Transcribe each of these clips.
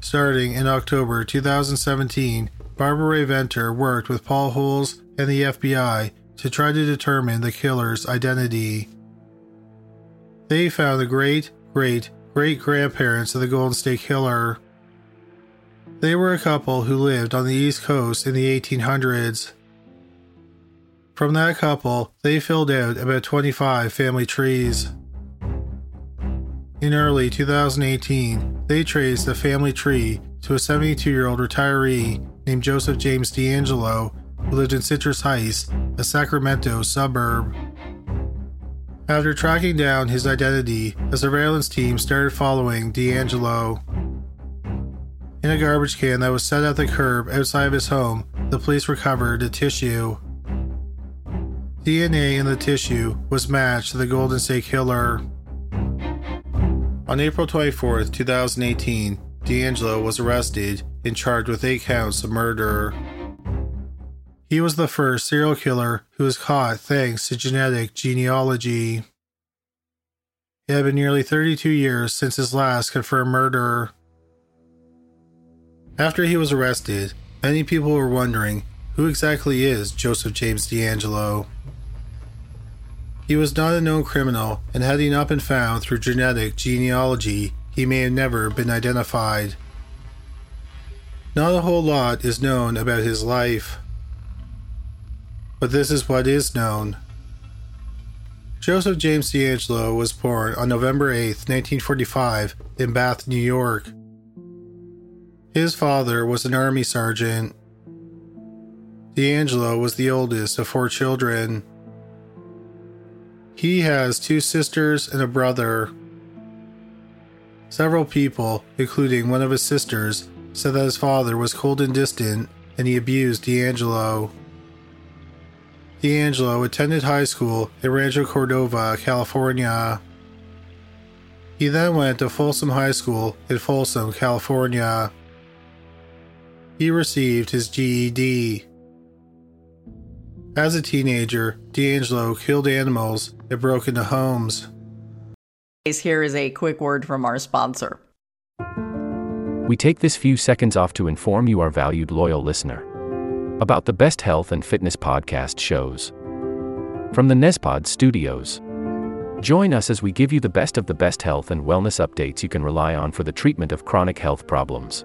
Starting in October 2017, Barbara Rae Venter worked with Paul Holes and the FBI to try to determine the killer's identity. They found the great-great-great-grandparents of the Golden State Killer. They were a couple who lived on the East Coast in the 1800s. From that couple, they filled out about 25 family trees. In early 2018, they traced the family tree to a 72-year-old retiree named Joseph James DeAngelo, who lived in Citrus Heights, a Sacramento suburb. After tracking down his identity, a surveillance team started following DeAngelo. In a garbage can that was set at the curb outside of his home, the police recovered a tissue. DNA in the tissue was matched to the Golden State Killer. On April 24, 2018, DeAngelo was arrested and charged with 8 counts of murder. He was the first serial killer who was caught thanks to genetic genealogy. It had been nearly 32 years since his last confirmed murder. After he was arrested, many people were wondering, who exactly is Joseph James DeAngelo? He was not a known criminal, and had he not been found through genetic genealogy, he may have never been identified. Not a whole lot is known about his life, but this is what is known. Joseph James DeAngelo was born on November 8, 1945, in Bath, New York. His father was an army sergeant. DeAngelo was the oldest of 4 children. He has 2 sisters and a brother. Several people, including one of his sisters, said that his father was cold and distant, and he abused DeAngelo. DeAngelo attended high school in Rancho Cordova, California. He then went to Folsom High School in Folsom, California. He received his GED. As a teenager, DeAngelo killed animals that broke into homes. Here is a quick word from our sponsor. We take this few seconds off to inform you, our valued loyal listener, about the best health and fitness podcast shows from the Nespod Studios. Join us as we give you the best of the best health and wellness updates you can rely on for the treatment of chronic health problems.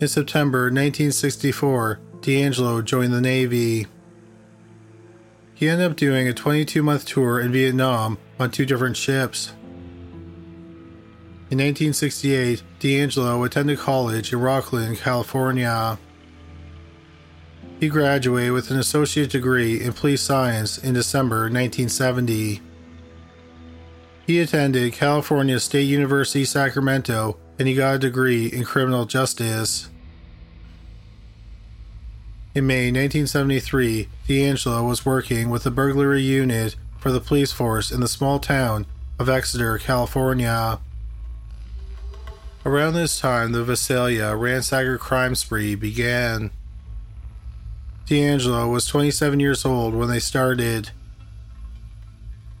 In September 1964, DeAngelo joined the Navy. He ended up doing a 22-month tour in Vietnam on 2 different ships. In 1968, DeAngelo attended college in Rocklin, California. He graduated with an associate degree in police science in December 1970. He attended California State University Sacramento, and he got a degree in criminal justice. In May 1973, DeAngelo was working with the burglary unit for the police force in the small town of Exeter, California. Around this time, the Visalia Ransacker crime spree began. DeAngelo was 27 years old when they started.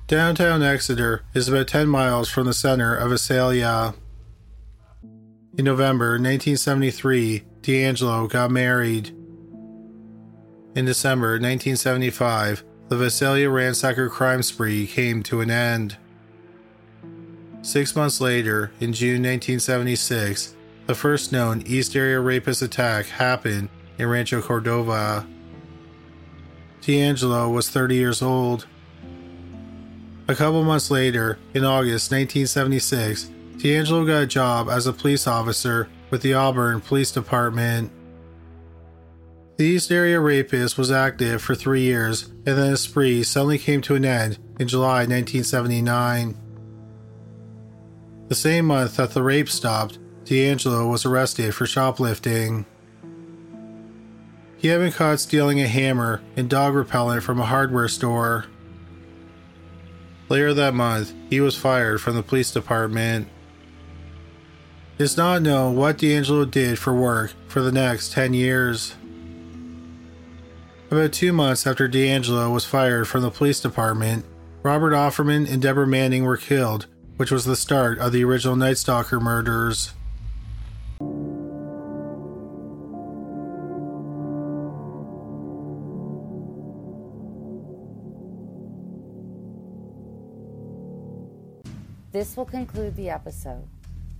Downtown Exeter is about 10 miles from the center of Visalia. In November 1973, DeAngelo got married. In December 1975, the Visalia Ransacker crime spree came to an end. 6 months later, in June 1976, the first known East Area Rapist attack happened in Rancho Cordova. DeAngelo was 30 years old. A couple months later, in August 1976, DeAngelo got a job as a police officer with the Auburn Police Department. The East Area Rapist was active for 3 years, and then a spree suddenly came to an end in July 1979. The same month that the rape stopped, DeAngelo was arrested for shoplifting. He had been caught stealing a hammer and dog repellent from a hardware store. Later that month, he was fired from the police department. It's not known what DeAngelo did for work for the next 10 years. About 2 months after DeAngelo was fired from the police department, Robert Offerman and Deborah Manning were killed, which was the start of the original Night Stalker murders. This will conclude the episode.